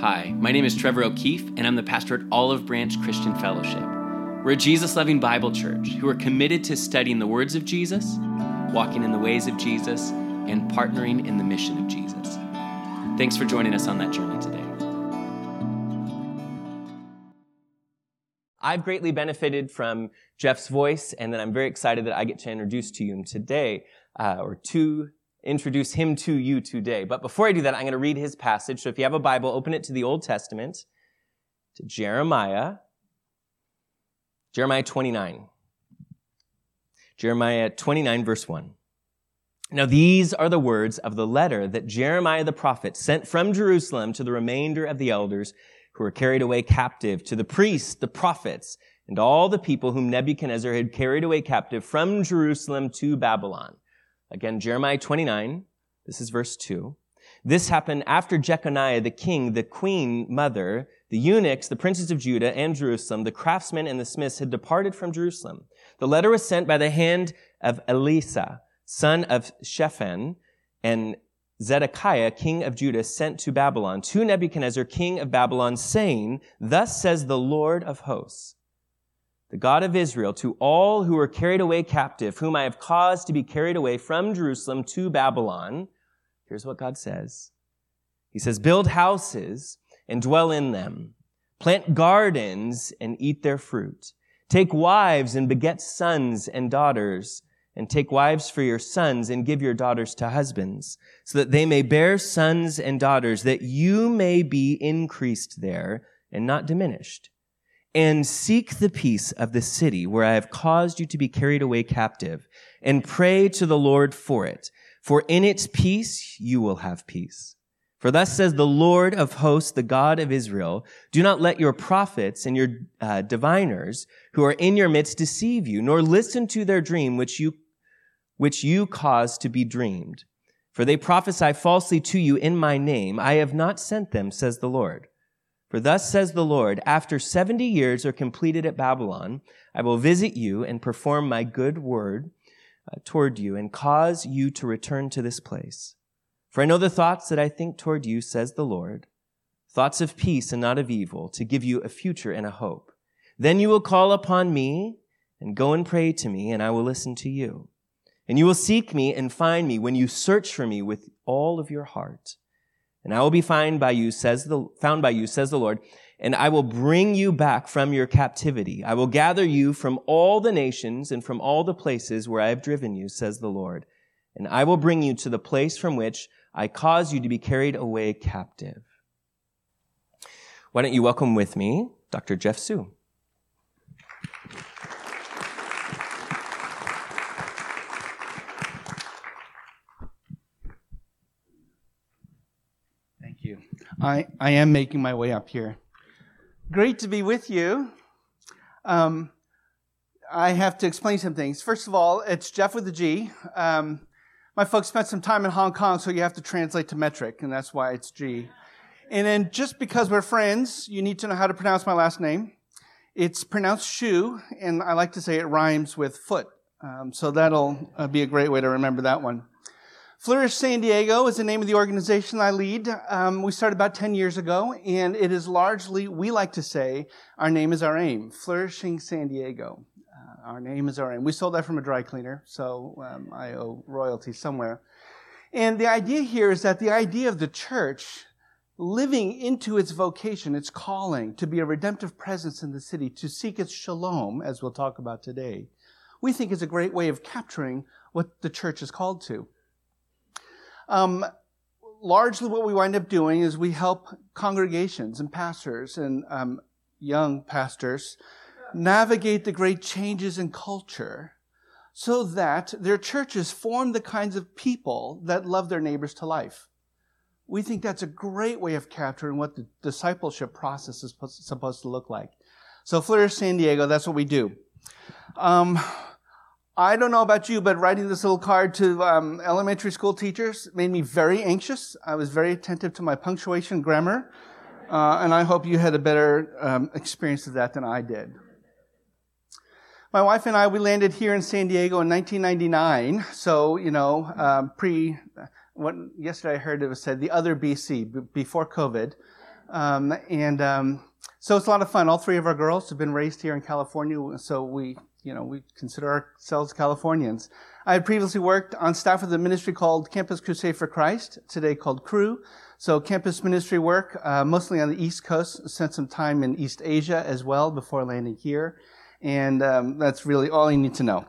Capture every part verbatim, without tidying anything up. Hi, my name is Trevor O'Keefe, and I'm the pastor at Olive Branch Christian Fellowship. We're a Jesus-loving Bible church who are committed to studying the words of Jesus, walking in the ways of Jesus, and partnering in the mission of Jesus. Thanks for joining us on that journey today. I've greatly benefited from Jeff's voice, and then I'm very excited that I get to introduce to you today, uh, or to introduce him to you today. But before I do that, I'm going to read his passage. So if you have a Bible, open it to the Old Testament, to Jeremiah, Jeremiah twenty-nine. Jeremiah twenty-nine, verse one. Now these are the words of the letter that Jeremiah the prophet sent from Jerusalem to the remainder of the elders who were carried away captive, to the priests, the prophets, and all the people whom Nebuchadnezzar had carried away captive from Jerusalem to Babylon. Again, Jeremiah twenty-nine, this is verse two. This happened after Jeconiah, the king, the queen mother, the eunuchs, the princes of Judah and Jerusalem, the craftsmen and the smiths had departed from Jerusalem. The letter was sent by the hand of Elisa, son of Shephan, and Zedekiah, king of Judah, sent to Babylon, to Nebuchadnezzar, king of Babylon, saying, Thus says the Lord of hosts, the God of Israel, to all who were carried away captive, whom I have caused to be carried away from Jerusalem to Babylon. Here's what God says. He says, build houses and dwell in them. Plant gardens and eat their fruit. Take wives and beget sons and daughters. And take wives for your sons and give your daughters to husbands, so that they may bear sons and daughters, that you may be increased there and not diminished. And seek the peace of the city where I have caused you to be carried away captive, and pray to the Lord for it. For in its peace you will have peace. For thus says the Lord of hosts, the God of Israel, do not let your prophets and your uh, diviners who are in your midst deceive you, nor listen to their dream which you which you cause to be dreamed. For they prophesy falsely to you in my name. I have not sent them, says the Lord. For thus says the Lord, after seventy years are completed at Babylon, I will visit you and perform my good word uh, toward you and cause you to return to this place. For I know the thoughts that I think toward you, says the Lord, thoughts of peace and not of evil, to give you a future and a hope. Then you will call upon me and go and pray to me, and I will listen to you. And you will seek me and find me when you search for me with all of your heart. And I will be found by you, says the, found by you, says the Lord, and I will bring you back from your captivity. I will gather you from all the nations and from all the places where I have driven you, says the Lord. And I will bring you to the place from which I caused you to be carried away captive. Why don't you welcome with me, Doctor Jeff Hsu. I, I am making my way up here. Great to be with you. Um, I have to explain some things. First of all, it's Jeff with a G. Um, my folks spent some time in Hong Kong, so you have to translate to metric, and that's why it's G. And then just because we're friends, you need to know how to pronounce my last name. It's pronounced Shu, and I like to say it rhymes with foot. Um, so that'll uh, be a great way to remember that one. Flourish San Diego is the name of the organization I lead. Um, we started about ten years ago, and it is largely, we like to say, our name is our aim. Flourishing San Diego. Uh, our name is our aim. We stole that from a dry cleaner, so um, I owe royalties somewhere. And the idea here is that the idea of the church living into its vocation, its calling, to be a redemptive presence in the city, to seek its shalom, as we'll talk about today, we think is a great way of capturing what the church is called to. Um, largely what we wind up doing is we help congregations and pastors and um, young pastors navigate the great changes in culture so that their churches form the kinds of people that love their neighbors to life. We think that's a great way of capturing what the discipleship process is supposed to look like. So Flourish San Diego, that's what we do. Um... I don't know about you, but writing this little card to um, elementary school teachers made me very anxious. I was very attentive to my punctuation grammar, uh, and I hope you had a better um, experience of that than I did. My wife and I, we landed here in San Diego in nineteen ninety-nine, so, you know, uh, pre, what yesterday I heard it was said, the other B C, b- before COVID. Um, and um, so it's a lot of fun. All three of our girls have been raised here in California, so we, you know, we consider ourselves Californians. I had previously worked on staff of the ministry called Campus Crusade for Christ, today called C R U. So campus ministry work, uh, mostly on the East Coast, spent some time in East Asia as well before landing here. And um, that's really all you need to know.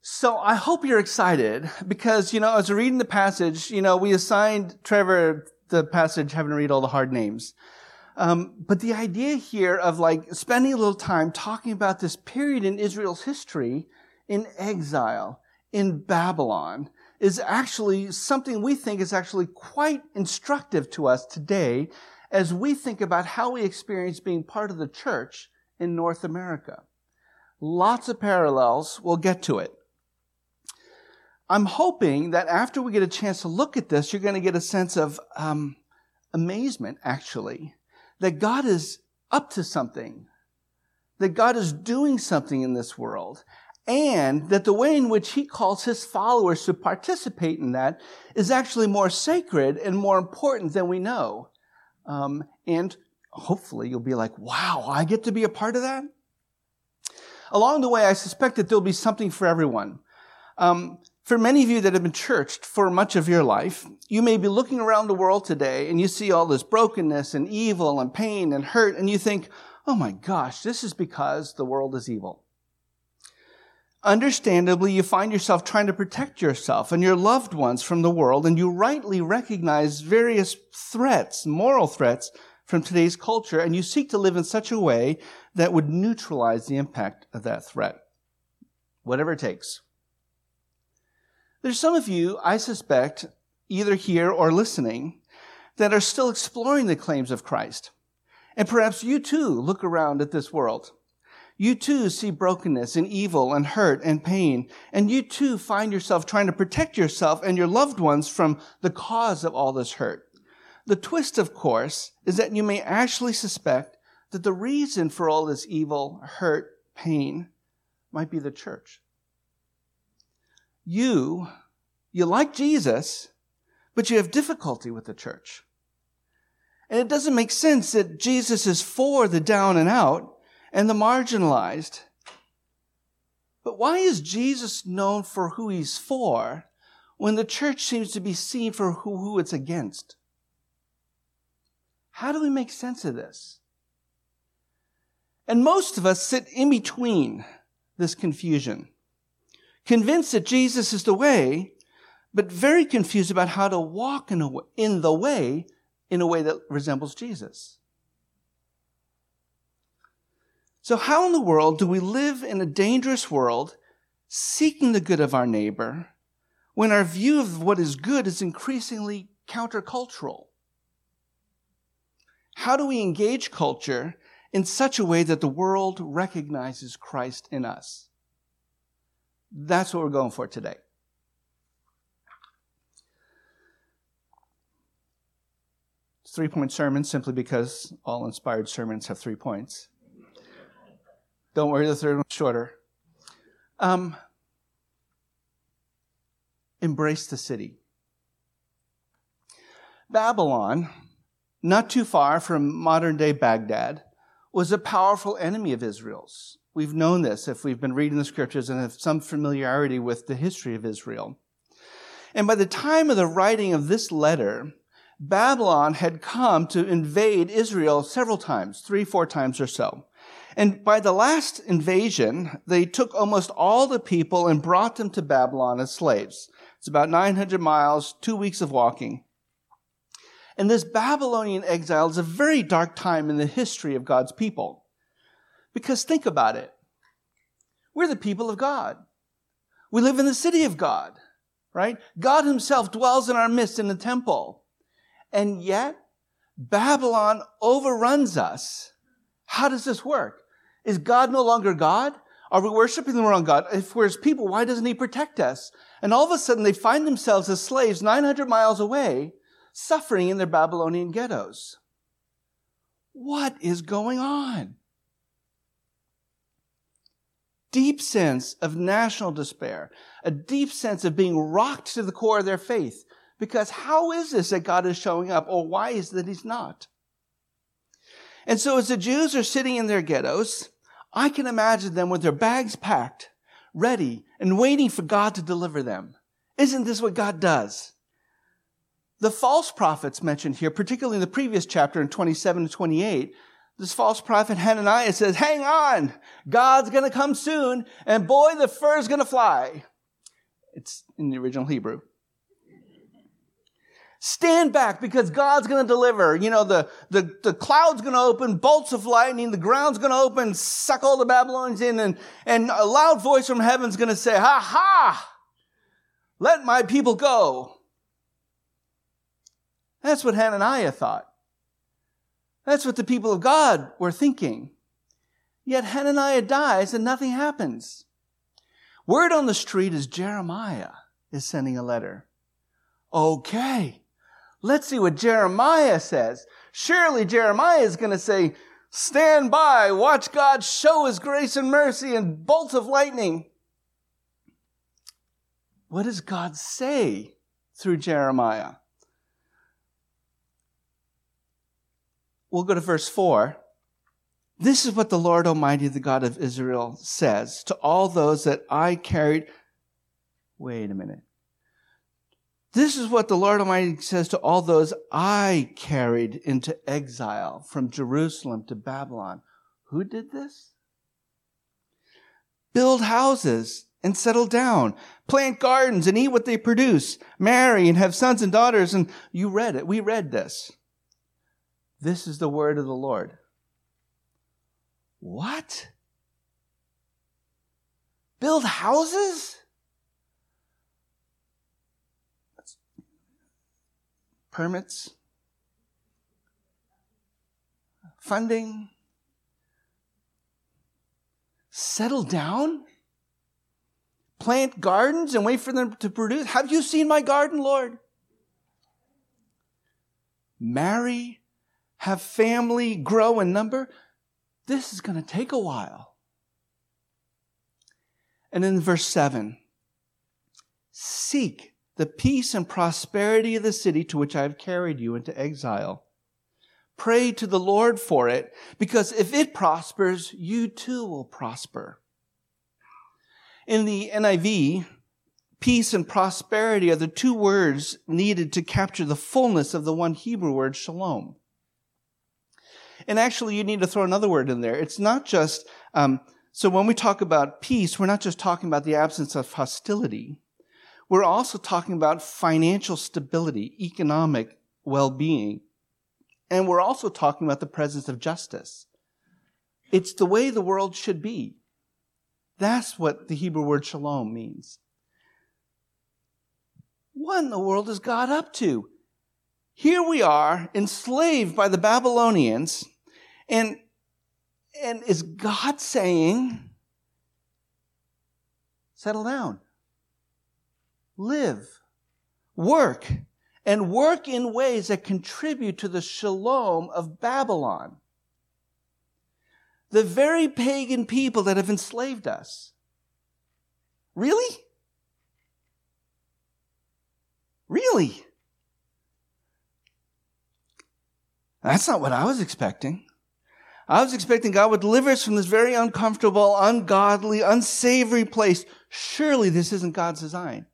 So I hope you're excited because, you know, as we're reading the passage, you know, we assigned Trevor the passage having to read all the hard names. Um, but the idea here of like spending a little time talking about this period in Israel's history in exile, in Babylon, is actually something we think is actually quite instructive to us today as we think about how we experience being part of the church in North America. Lots of parallels. We'll get to it. I'm hoping that after we get a chance to look at this, you're going to get a sense of um, amazement, actually, that God is up to something, that God is doing something in this world, and that the way in which he calls his followers to participate in that is actually more sacred and more important than we know. Um, and hopefully you'll be like, wow, I get to be a part of that? Along the way, I suspect that there'll be something for everyone. Um, for many of you that have been churched for much of your life, you may be looking around the world today and you see all this brokenness and evil and pain and hurt, and you think, oh my gosh, this is because the world is evil. Understandably, you find yourself trying to protect yourself and your loved ones from the world, and you rightly recognize various threats, moral threats, from today's culture, and you seek to live in such a way that would neutralize the impact of that threat, whatever it takes. There's some of you, I suspect, either here or listening, that are still exploring the claims of Christ. And perhaps you too look around at this world. You too see brokenness and evil and hurt and pain. And you too find yourself trying to protect yourself and your loved ones from the cause of all this hurt. The twist, of course, is that you may actually suspect that the reason for all this evil, hurt, pain might be the church. You, you like Jesus, but you have difficulty with the church. And it doesn't make sense that Jesus is for the down and out and the marginalized. But why is Jesus known for who he's for when the church seems to be seen for who, who it's against? How do we make sense of this? And most of us sit in between this confusion. Convinced that Jesus is the way, but very confused about how to walk in, a way, in the way in a way that resembles Jesus. So how in the world do we live in a dangerous world seeking the good of our neighbor when our view of what is good is increasingly countercultural? How do we engage culture in such a way that the world recognizes Christ in us? That's what we're going for today. It's a three-point sermon simply because all inspired sermons have three points. Don't worry, the third one's shorter. Um, embrace the city. Babylon, not too far from modern-day Baghdad, was a powerful enemy of Israel's. We've known this if we've been reading the scriptures and have some familiarity with the history of Israel. And by the time of the writing of this letter, Babylon had come to invade Israel several times, three, four times or so. And by the last invasion, they took almost all the people and brought them to Babylon as slaves. It's about nine hundred miles, two weeks of walking. And this Babylonian exile is a very dark time in the history of God's people. Because think about it. We're the people of God. We live in the city of God, right? God himself dwells in our midst in the temple. And yet, Babylon overruns us. How does this work? Is God no longer God? Are we worshiping the wrong God? If we're his people, why doesn't he protect us? And all of a sudden, they find themselves as slaves nine hundred miles away, suffering in their Babylonian ghettos. What is going on? Deep sense of national despair, a deep sense of being rocked to the core of their faith, Because how is this that God is showing up? Or why is it that he's not? And so as the Jews are sitting in their ghettos, I can imagine them with their bags packed, ready, and waiting for God to deliver them. Isn't this what God does? The false prophets mentioned here, particularly in the previous chapter in twenty-seven to twenty-eight, this false prophet Hananiah says, hang on, God's going to come soon, and boy, the fur's going to fly. It's in the original Hebrew. Stand back because God's going to deliver. You know, the, the, the cloud's going to open, bolts of lightning, the ground's going to open, suck all the Babylonians in, and, and a loud voice from heaven's going to say, ha ha, let my people go. That's what Hananiah thought. That's what the people of God were thinking. Yet Hananiah dies and nothing happens. Word on the street is Jeremiah is sending a letter. Okay. Let's see what Jeremiah says. Surely Jeremiah is going to say, stand by, watch God show his grace and mercy and bolts of lightning. What does God say through Jeremiah? We'll go to verse four. This is what the Lord Almighty, the God of Israel, says to all those that I carried. Wait a minute. This is what the Lord Almighty says to all those I carried into exile from Jerusalem to Babylon. Who did this? Build houses and settle down. Plant gardens and eat what they produce. Marry and have sons and daughters. And you read it. We read this. This is the word of the Lord. What? Build houses? Permits, funding, settle down, plant gardens and wait for them to produce. Have you seen my garden, Lord? Marry, have family, grow in number. This is going to take a while. And in verse seven, seek the peace and prosperity of the city to which I have carried you into exile. Pray to the Lord for it, because if it prospers, you too will prosper. In the N I V, peace and prosperity are the two words needed to capture the fullness of the one Hebrew word, shalom. And actually, you need to throw another word in there. It's not just, um, so when we talk about peace, we're not just talking about the absence of hostility. We're also talking about financial stability, economic well-being, and we're also talking about the presence of justice. It's the way the world should be. That's what the Hebrew word shalom means. What in the world is God up to? Here we are, enslaved by the Babylonians, and, and is God saying, settle down? Live, work, and work in ways that contribute to the shalom of Babylon. The very pagan people that have enslaved us. Really? Really? That's not what I was expecting. I was expecting God would deliver us from this very uncomfortable, ungodly, unsavory place. Surely this isn't God's design.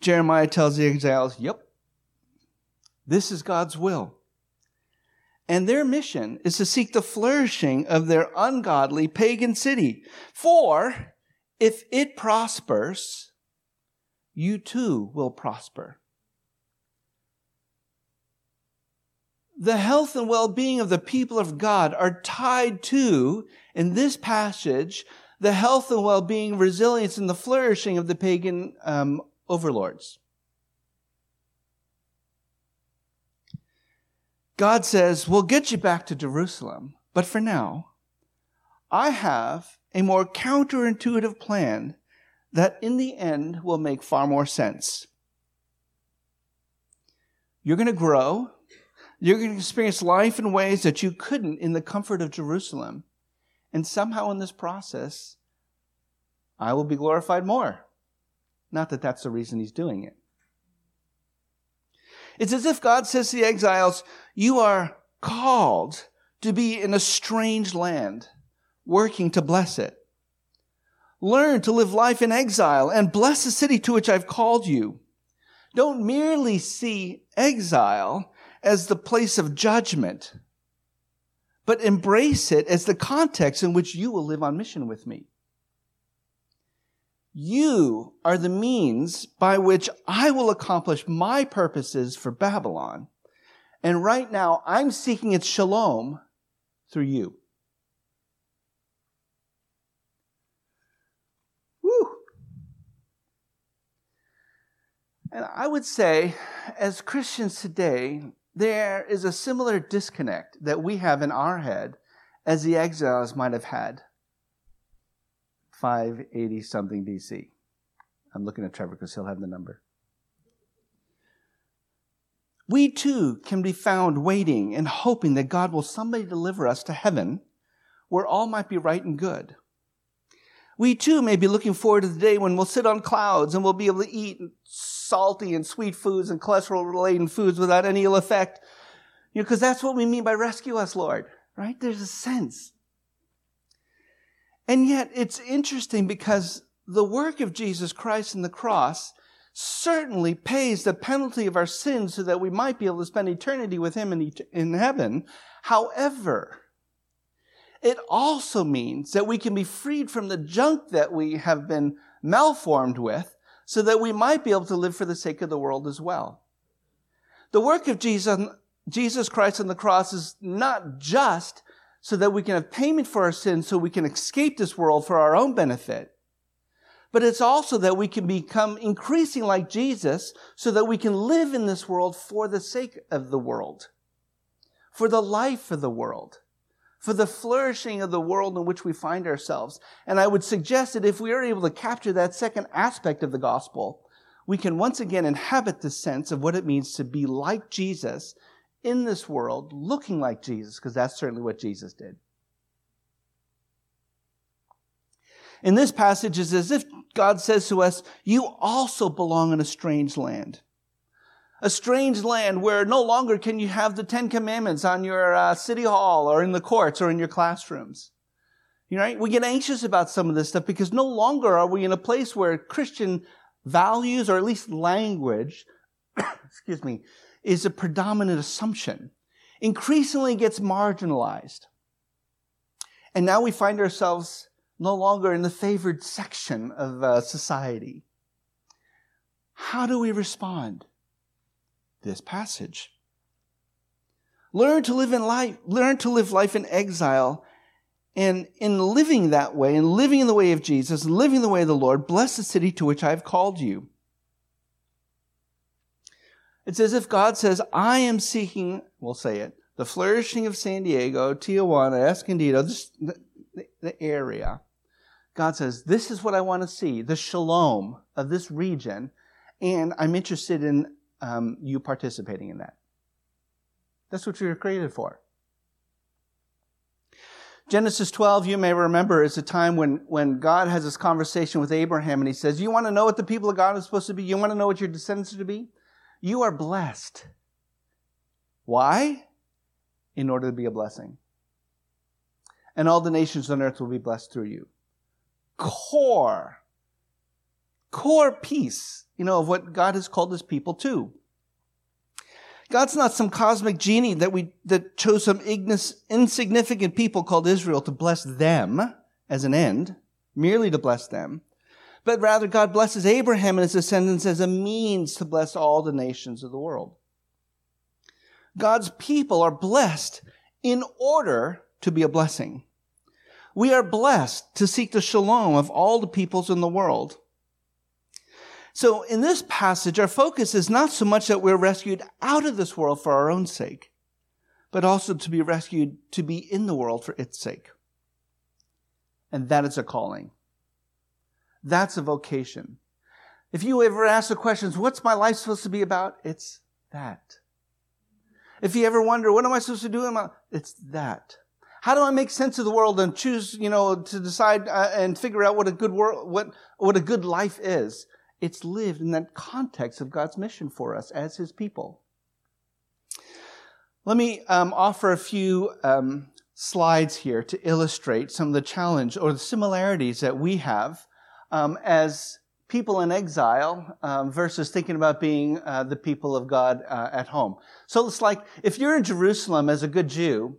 Jeremiah tells the exiles, yep, this is God's will. And their mission is to seek the flourishing of their ungodly pagan city. For if it prospers, you too will prosper. The health and well-being of the people of God are tied to, in this passage, the health and well-being, resilience, and the flourishing of the pagan um overlords. God says, we'll get you back to Jerusalem, but for now, I have a more counterintuitive plan that in the end will make far more sense. You're going to grow. You're going to experience life in ways that you couldn't in the comfort of Jerusalem. And somehow in this process, I will be glorified more. Not that that's the reason he's doing it. It's as if God says to the exiles, you are called to be in a strange land, working to bless it. Learn to live life in exile and bless the city to which I've called you. Don't merely see exile as the place of judgment, but embrace it as the context in which you will live on mission with me. You are the means by which I will accomplish my purposes for Babylon. And right now, I'm seeking its shalom through you. Woo! And I would say, as Christians today, there is a similar disconnect that we have in our head as the exiles might have had. five eighty-something B C. I'm looking at Trevor because he'll have the number. We too can be found waiting and hoping that God will someday deliver us to heaven where all might be right and good. We too may be looking forward to the day when we'll sit on clouds and we'll be able to eat salty and sweet foods and cholesterol-laden foods without any ill effect. You know, because that's what we mean by rescue us, Lord, right? There's a sense. And yet it's interesting because the work of Jesus Christ on the cross certainly pays the penalty of our sins so that we might be able to spend eternity with him in, in heaven. However, it also means that we can be freed from the junk that we have been malformed with so that we might be able to live for the sake of the world as well. The work of Jesus, Jesus Christ on the cross is not just so that we can have payment for our sins, so we can escape this world for our own benefit. But it's also that we can become increasing like Jesus, so that we can live in this world for the sake of the world, for the life of the world, for the flourishing of the world in which we find ourselves. And I would suggest that if we are able to capture that second aspect of the gospel, we can once again inhabit the sense of what it means to be like Jesus in this world, looking like Jesus, because that's certainly what Jesus did. In this passage, it's as if God says to us, you also belong in a strange land. A strange land where no longer can you have the Ten Commandments on your uh, city hall or in the courts or in your classrooms. You know, right? We get anxious about some of this stuff because no longer are we in a place where Christian values, or at least language, excuse me, is a predominant assumption, increasingly gets marginalized. And now we find ourselves no longer in the favored section of uh, society. How do we respond? This passage. Learn to live in life, learn to live life in exile, and in living that way, and living in the way of Jesus, and living the way of the Lord, bless the city to which I have called you. It's as if God says, I am seeking, we'll say it, the flourishing of San Diego, Tijuana, Escondido, this, the, the area. God says, this is what I want to see, the shalom of this region, and I'm interested in um, you participating in that. That's what you were created for. Genesis twelve, you may remember, is a time when, when God has this conversation with Abraham, and he says, you want to know what the people of God are supposed to be? You want to know what your descendants are to be? You are blessed. Why? In order to be a blessing. And all the nations on earth will be blessed through you. Core. Core piece, you know, of what God has called his people to. God's not some cosmic genie that we that chose some insignificant people called Israel to bless them as an end, merely to bless them. But rather, God blesses Abraham and his descendants as a means to bless all the nations of the world. God's people are blessed in order to be a blessing. We are blessed to seek the shalom of all the peoples in the world. So in this passage, our focus is not so much that we're rescued out of this world for our own sake, but also to be rescued to be in the world for its sake. And that is a calling. That's a vocation. If you ever ask the questions, what's my life supposed to be about? It's that. If you ever wonder, what am I supposed to do? It's that. How do I make sense of the world and choose, you know, to decide uh, and figure out what a good world, what what a good life is? It's lived in that context of God's mission for us as His people. Let me um, offer a few um, slides here to illustrate some of the challenge or the similarities that we have um, as people in exile um, versus thinking about being uh, the people of God uh, at home. So it's like if you're in Jerusalem as a good Jew,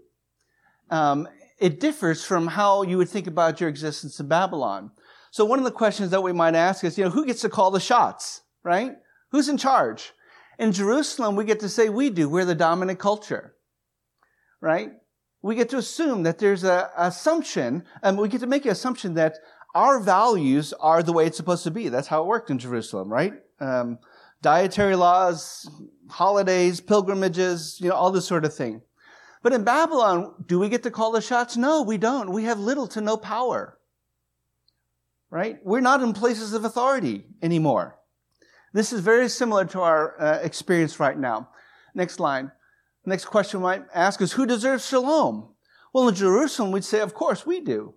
um, it differs from how you would think about your existence in Babylon. So one of the questions that we might ask is, you know, who gets to call the shots, right? Who's in charge? In Jerusalem, we get to say we do. We're the dominant culture, right? We get to assume that there's an assumption, and we get to make an assumption that our values are the way it's supposed to be. That's how it worked in Jerusalem, right? Um, dietary laws, holidays, pilgrimages, you know, all this sort of thing. But in Babylon, do we get to call the shots? No, we don't. We have little to no power. Right? We're not in places of authority anymore. This is very similar to our uh, experience right now. Next line. Next question we might ask is, who deserves shalom? Well, in Jerusalem, we'd say, of course we do.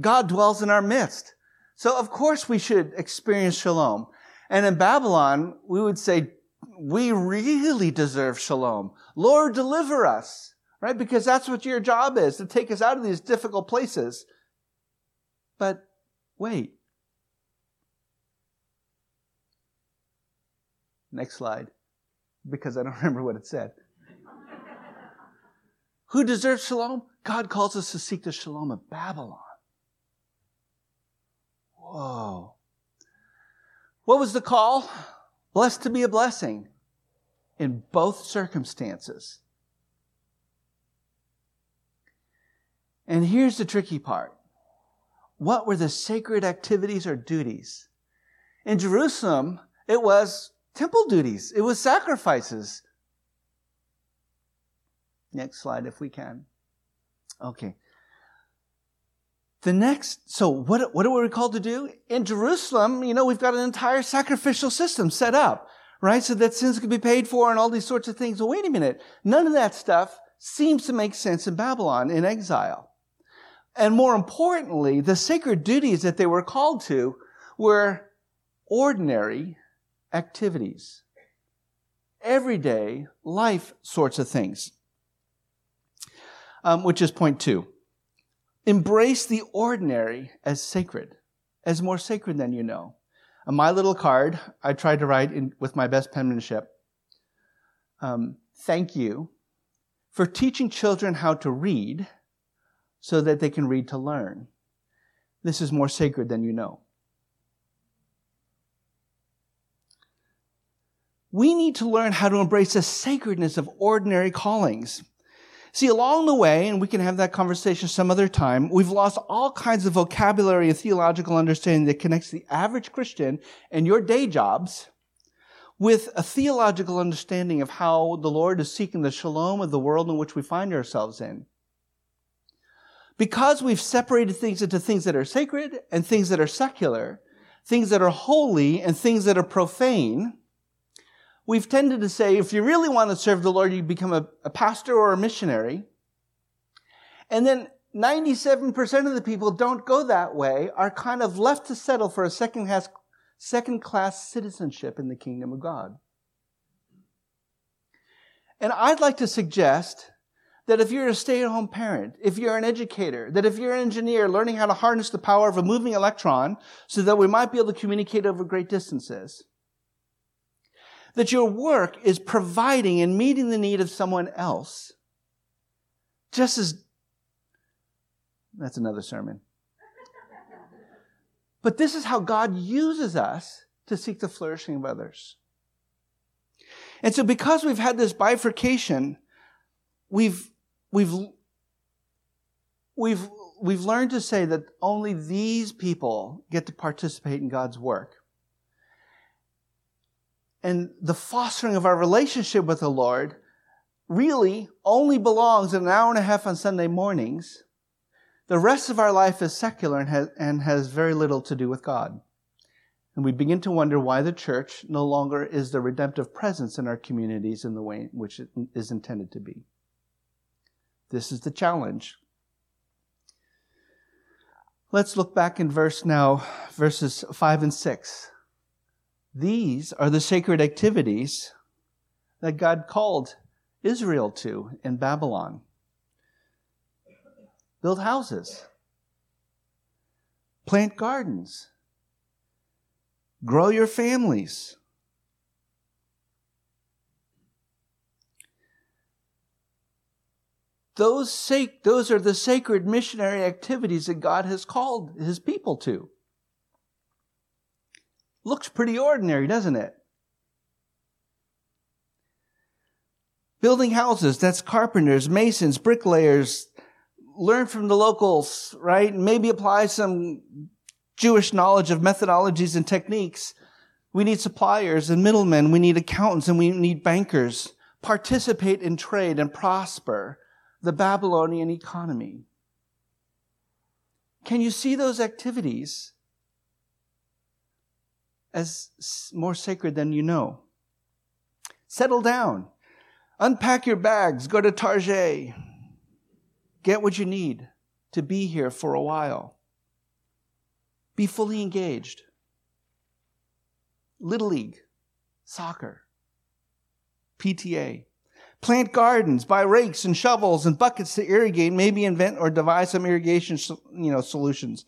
God dwells in our midst. So, of course, we should experience shalom. And in Babylon, we would say, we really deserve shalom. Lord, deliver us. Right? Because that's what your job is, to take us out of these difficult places. But wait. Next slide, because I don't remember what it said. Who deserves shalom? God calls us to seek the shalom of Babylon. Whoa. What was the call? Blessed to be a blessing in both circumstances. And here's the tricky part. What were the sacred activities or duties? In Jerusalem, it was temple duties. It was sacrifices. Next slide, if we can. Okay. The next, so what, what are we called to do? In Jerusalem, you know, we've got an entire sacrificial system set up, right? So that sins could be paid for and all these sorts of things. Well, wait a minute. None of that stuff seems to make sense in Babylon in exile. And more importantly, the sacred duties that they were called to were ordinary activities, everyday life sorts of things, um, which is point two. Embrace the ordinary as sacred, as more sacred than you know. On my little card, I tried to write in, with my best penmanship, um, thank you for teaching children how to read so that they can read to learn. This is more sacred than you know. We need to learn how to embrace the sacredness of ordinary callings. See, along the way, and we can have that conversation some other time, we've lost all kinds of vocabulary and theological understanding that connects the average Christian and your day jobs with a theological understanding of how the Lord is seeking the shalom of the world in which we find ourselves in. Because we've separated things into things that are sacred and things that are secular, things that are holy and things that are profane, we've tended to say, if you really want to serve the Lord, you become a, a pastor or a missionary. And then ninety-seven percent of the people don't go that way, are kind of left to settle for a second-class, second-class citizenship in the kingdom of God. And I'd like to suggest that if you're a stay-at-home parent, if you're an educator, that if you're an engineer learning how to harness the power of a moving electron so that we might be able to communicate over great distances, that your work is providing and meeting the need of someone else, just as... That's another sermon. But this is how God uses us to seek the flourishing of others. And so because we've had this bifurcation, We've, we've, we've, we've learned to say that only these people get to participate in God's work. And the fostering of our relationship with the Lord really only belongs in an hour and a half on Sunday mornings. The rest of our life is secular and has, and has very little to do with God. And we begin to wonder why the church no longer is the redemptive presence in our communities in the way in which it is intended to be. This is the challenge. Let's look back in verse now, verses five and six. These are the sacred activities that God called Israel to in Babylon. Build houses, plant gardens, grow your families. Those, sac- those are the sacred missionary activities that God has called his people to. Looks pretty ordinary, doesn't it? Building houses, that's carpenters, masons, bricklayers. Learn from the locals, right? Maybe apply some Jewish knowledge of methodologies and techniques. We need suppliers and middlemen. We need accountants and we need bankers. Participate in trade and prosper the Babylonian economy. Can you see those activities as more sacred than you know? Settle down. Unpack your bags. Go to Target. Get what you need to be here for a while. Be fully engaged. Little League, soccer, P T A. Plant gardens, buy rakes and shovels and buckets to irrigate, maybe invent or devise some irrigation you know, solutions.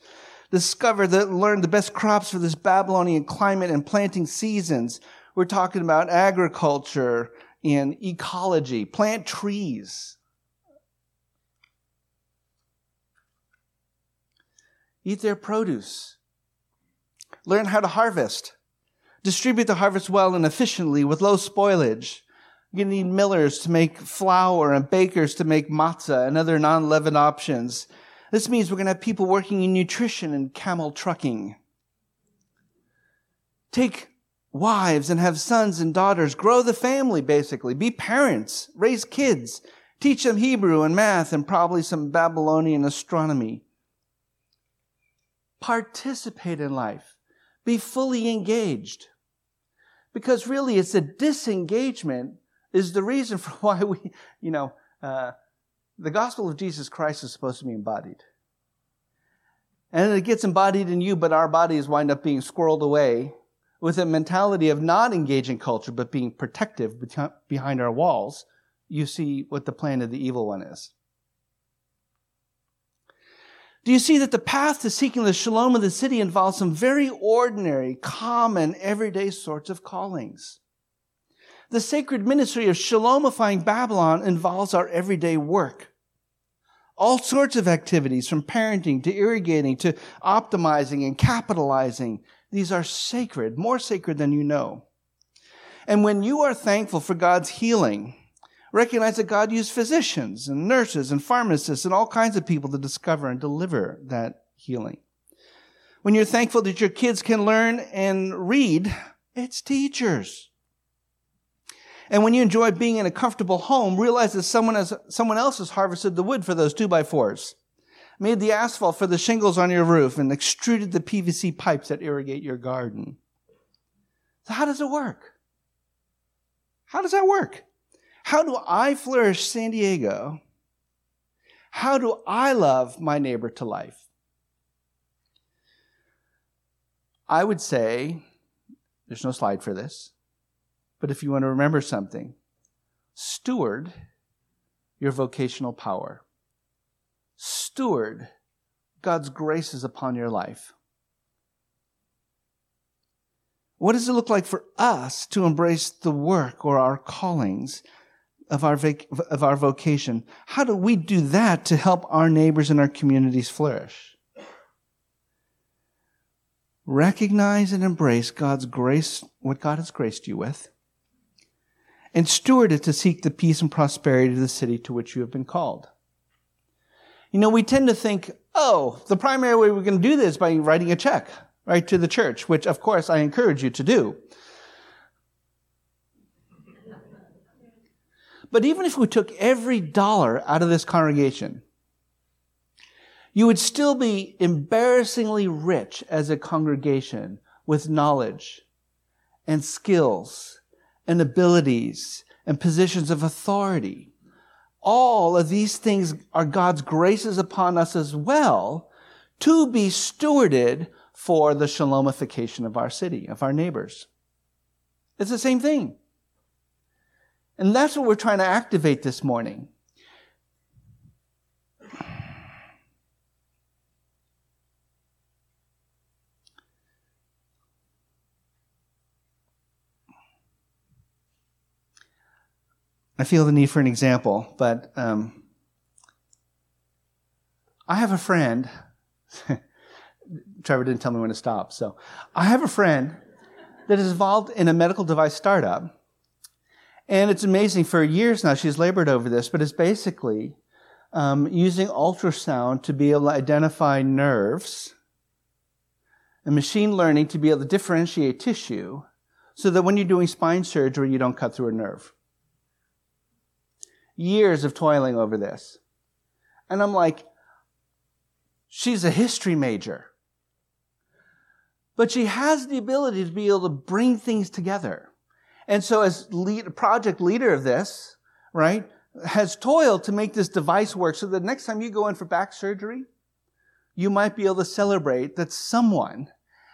Discover, the, learn the best crops for this Babylonian climate and planting seasons. We're talking about agriculture and ecology. Plant trees. Eat their produce. Learn how to harvest. Distribute the harvest well and efficiently with low spoilage. You're going to need millers to make flour and bakers to make matzah and other non-leavened options. This means we're going to have people working in nutrition and camel trucking. Take wives and have sons and daughters. Grow the family, basically. Be parents. Raise kids. Teach them Hebrew and math and probably some Babylonian astronomy. Participate in life. Be fully engaged. Because really, it's a disengagement is the reason for why we, you know, uh, the gospel of Jesus Christ is supposed to be embodied. And it gets embodied in you, but our bodies wind up being squirreled away with a mentality of not engaging culture, but being protective behind our walls. You see what the plan of the evil one is. Do you see that the path to seeking the shalom of the city involves some very ordinary, common, everyday sorts of callings? The sacred ministry of shalomifying Babylon involves our everyday work. All sorts of activities, from parenting to irrigating to optimizing and capitalizing. These are sacred, more sacred than you know. And when you are thankful for God's healing, recognize that God used physicians and nurses and pharmacists and all kinds of people to discover and deliver that healing. When you're thankful that your kids can learn and read, it's teachers. And when you enjoy being in a comfortable home, realize that someone has, someone else has harvested the wood for those two by fours, made the asphalt for the shingles on your roof, and extruded the P V C pipes that irrigate your garden. So how does it work? How does that work? How do I flourish San Diego? How do I love my neighbor to life? I would say, there's no slide for this, but if you want to remember something, steward your vocational power. Steward God's graces upon your life. What does it look like for us to embrace the work or our callings Of our, vac- of our vocation? How do we do that to help our neighbors and our communities flourish? Recognize and embrace God's grace, what God has graced you with, and steward it to seek the peace and prosperity of the city to which you have been called. You know, we tend to think, oh, the primary way we're going to do this is by writing a check, right, to the church, which, of course, I encourage you to do. But even if we took every dollar out of this congregation, you would still be embarrassingly rich as a congregation with knowledge and skills and abilities and positions of authority, all of these things are God's graces upon us as well to be stewarded for the shalomification of our city, of our neighbors. It's the same thing. And that's what we're trying to activate this morning. I feel the need for an example, but um, I have a friend. Trevor didn't tell me when to stop, so I have a friend that is involved in a medical device startup, and it's amazing. For years now, she's labored over this, but it's basically um, using ultrasound to be able to identify nerves and machine learning to be able to differentiate tissue, so that when you're doing spine surgery, you don't cut through a nerve. Years of toiling over this. And I'm like, she's a history major. But she has the ability to be able to bring things together. And so as lead, project leader of this, right, has toiled to make this device work so that next time you go in for back surgery, you might be able to celebrate that someone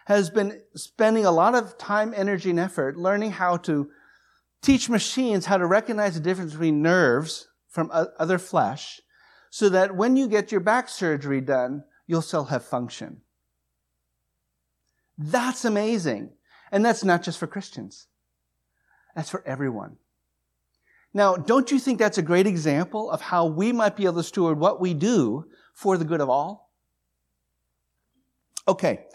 has been spending a lot of time, energy, and effort learning how to teach machines how to recognize the difference between nerves from other flesh so that when you get your back surgery done, you'll still have function. That's amazing. And that's not just for Christians. That's for everyone. Now, don't you think that's a great example of how we might be able to steward what we do for the good of all? Okay.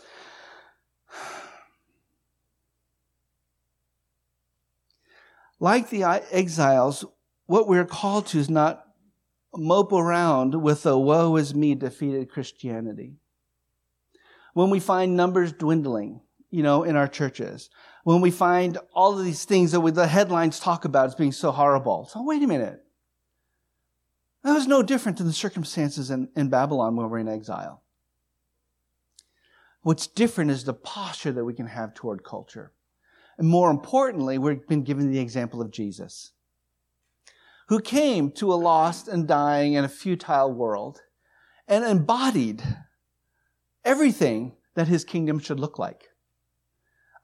Like the exiles, what we're called to is not mope around with a woe is me defeated Christianity. When we find numbers dwindling, you know, in our churches, when we find all of these things that we, the headlines talk about as being so horrible. So wait a minute. That was no different than the circumstances in, in Babylon when we're in exile. What's different is the posture that we can have toward culture. And more importantly, we've been given the example of Jesus, who came to a lost and dying and a futile world and embodied everything that his kingdom should look like.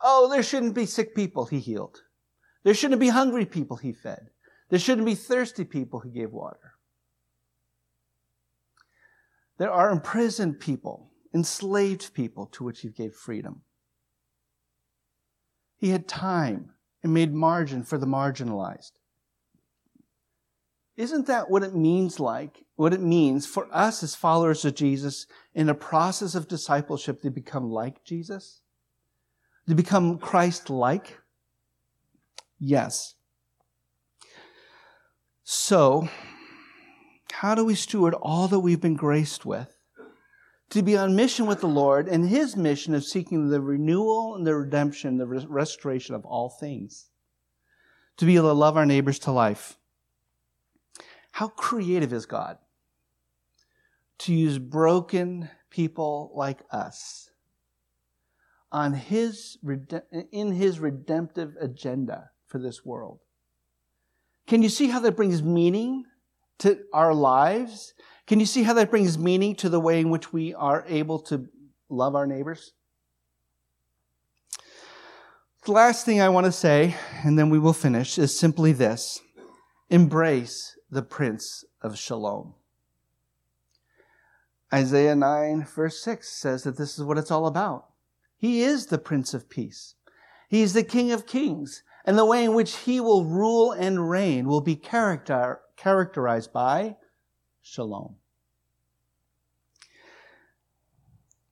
Oh, there shouldn't be sick people, he healed. There shouldn't be hungry people, he fed. There shouldn't be thirsty people, he gave water. There are imprisoned people, enslaved people to which he gave freedom. He had time and made margin for the marginalized. Isn't that what it means like, what it means for us as followers of Jesus in a process of discipleship to become like Jesus? To become Christ-like? Yes. So, how do we steward all that we've been graced with to be on mission with the Lord and his mission of seeking the renewal and the redemption, the restoration of all things, to be able to love our neighbors to life? How creative is God to use broken people like us on his in his redemptive agenda for this world? Can you see how that brings meaning to our lives? Can you see how that brings meaning to the way in which we are able to love our neighbors? The last thing I want to say, and then we will finish, is simply this. Embrace the Prince of Shalom. Isaiah nine, verse six says that this is what it's all about. He is the Prince of Peace. He is the King of Kings. And the way in which he will rule and reign will be character, characterized by shalom.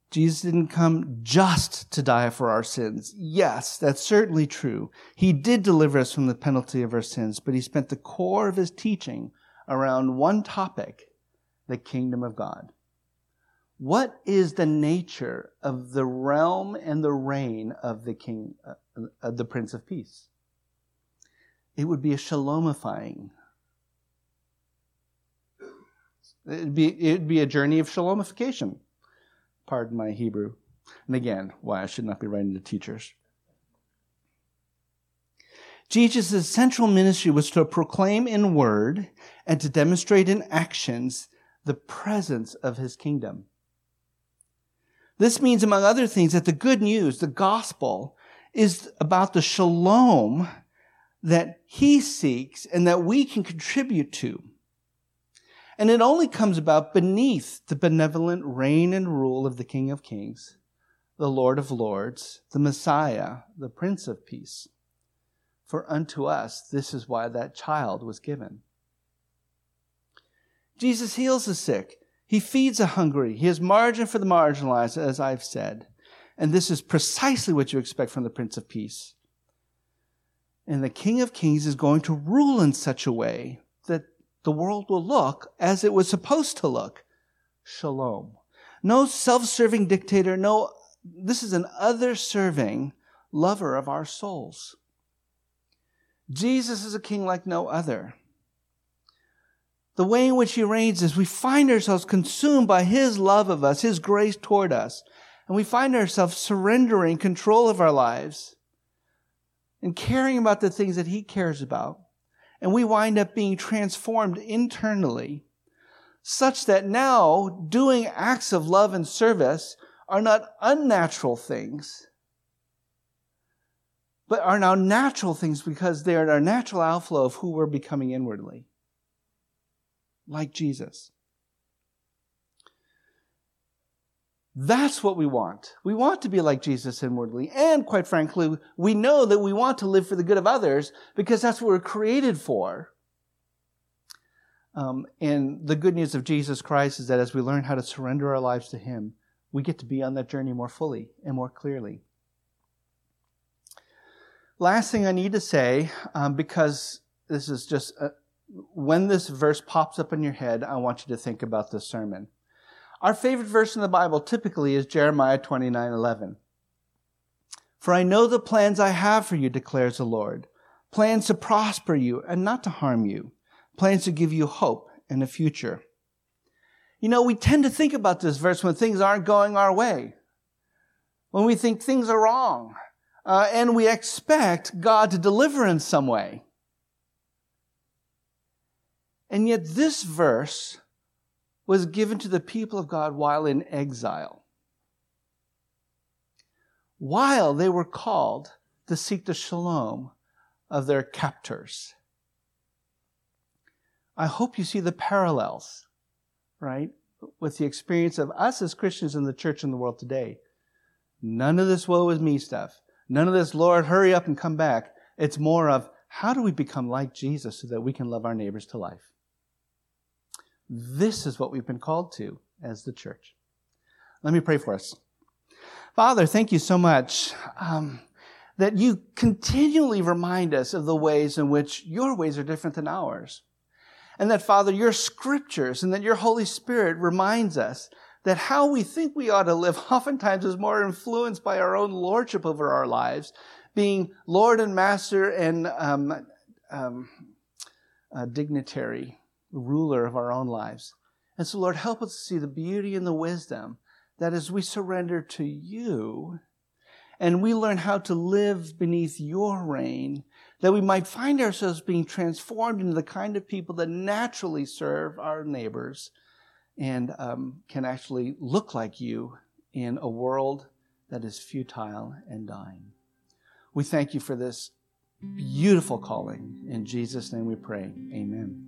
Jesus didn't come just to die for our sins. Yes, that's certainly true. He did deliver us from the penalty of our sins, but he spent the core of his teaching around one topic, the kingdom of God. What is the nature of the realm and the reign of the King, uh, uh, the Prince of Peace? It would be a shalomifying. It'd be, it'd be a journey of shalomification. Pardon my Hebrew. And again, why I should not be writing to teachers. Jesus' central ministry was to proclaim in word and to demonstrate in actions the presence of his kingdom. This means, among other things, that the good news, the gospel, is about the shalom that he seeks and that we can contribute to. And it only comes about beneath the benevolent reign and rule of the King of Kings, the Lord of Lords, the Messiah, the Prince of Peace. For unto us, this is why that child was given. Jesus heals the sick. He feeds the hungry. He has margin for the marginalized, as I've said. And this is precisely what you expect from the Prince of Peace. And the King of Kings is going to rule in such a way that the world will look as it was supposed to look. Shalom. No self-serving dictator. No, this is an other-serving lover of our souls. Jesus is a king like no other. The way in which he reigns is we find ourselves consumed by his love of us, his grace toward us. And we find ourselves surrendering control of our lives and caring about the things that he cares about. And we wind up being transformed internally such that now doing acts of love and service are not unnatural things, but are now natural things because they are our natural outflow of who we're becoming inwardly, like Jesus. That's what we want. We want to be like Jesus inwardly. And quite frankly, we know that we want to live for the good of others because that's what we're created for. Um, and the good news of Jesus Christ is that as we learn how to surrender our lives to him, we get to be on that journey more fully and more clearly. Last thing I need to say, um, because this is just, a, when this verse pops up in your head, I want you to think about this sermon. Our favorite verse in the Bible typically is Jeremiah twenty-nine eleven. For I know the plans I have for you, declares the Lord, plans to prosper you and not to harm you, plans to give you hope and a future. You know, we tend to think about this verse when things aren't going our way, when we think things are wrong, uh, and we expect God to deliver in some way. And yet this verse was given to the people of God while in exile, while they were called to seek the shalom of their captors. I hope you see the parallels, right, with the experience of us as Christians in the church in the world today. None of this woe is me stuff. None of this, Lord, hurry up and come back. It's more of how do we become like Jesus so that we can love our neighbors to life? This is what we've been called to as the church. Let me pray for us. Father, thank you so much um, that you continually remind us of the ways in which your ways are different than ours. And that, Father, your scriptures and that your Holy Spirit reminds us that how we think we ought to live oftentimes is more influenced by our own lordship over our lives, being Lord and Master and um, um, uh, dignitary. Ruler of our own lives. And so, Lord, help us to see the beauty and the wisdom that as we surrender to you and we learn how to live beneath your reign, that we might find ourselves being transformed into the kind of people that naturally serve our neighbors and um, can actually look like you in a world that is futile and dying. We thank you for this beautiful calling. In Jesus' name we pray. Amen.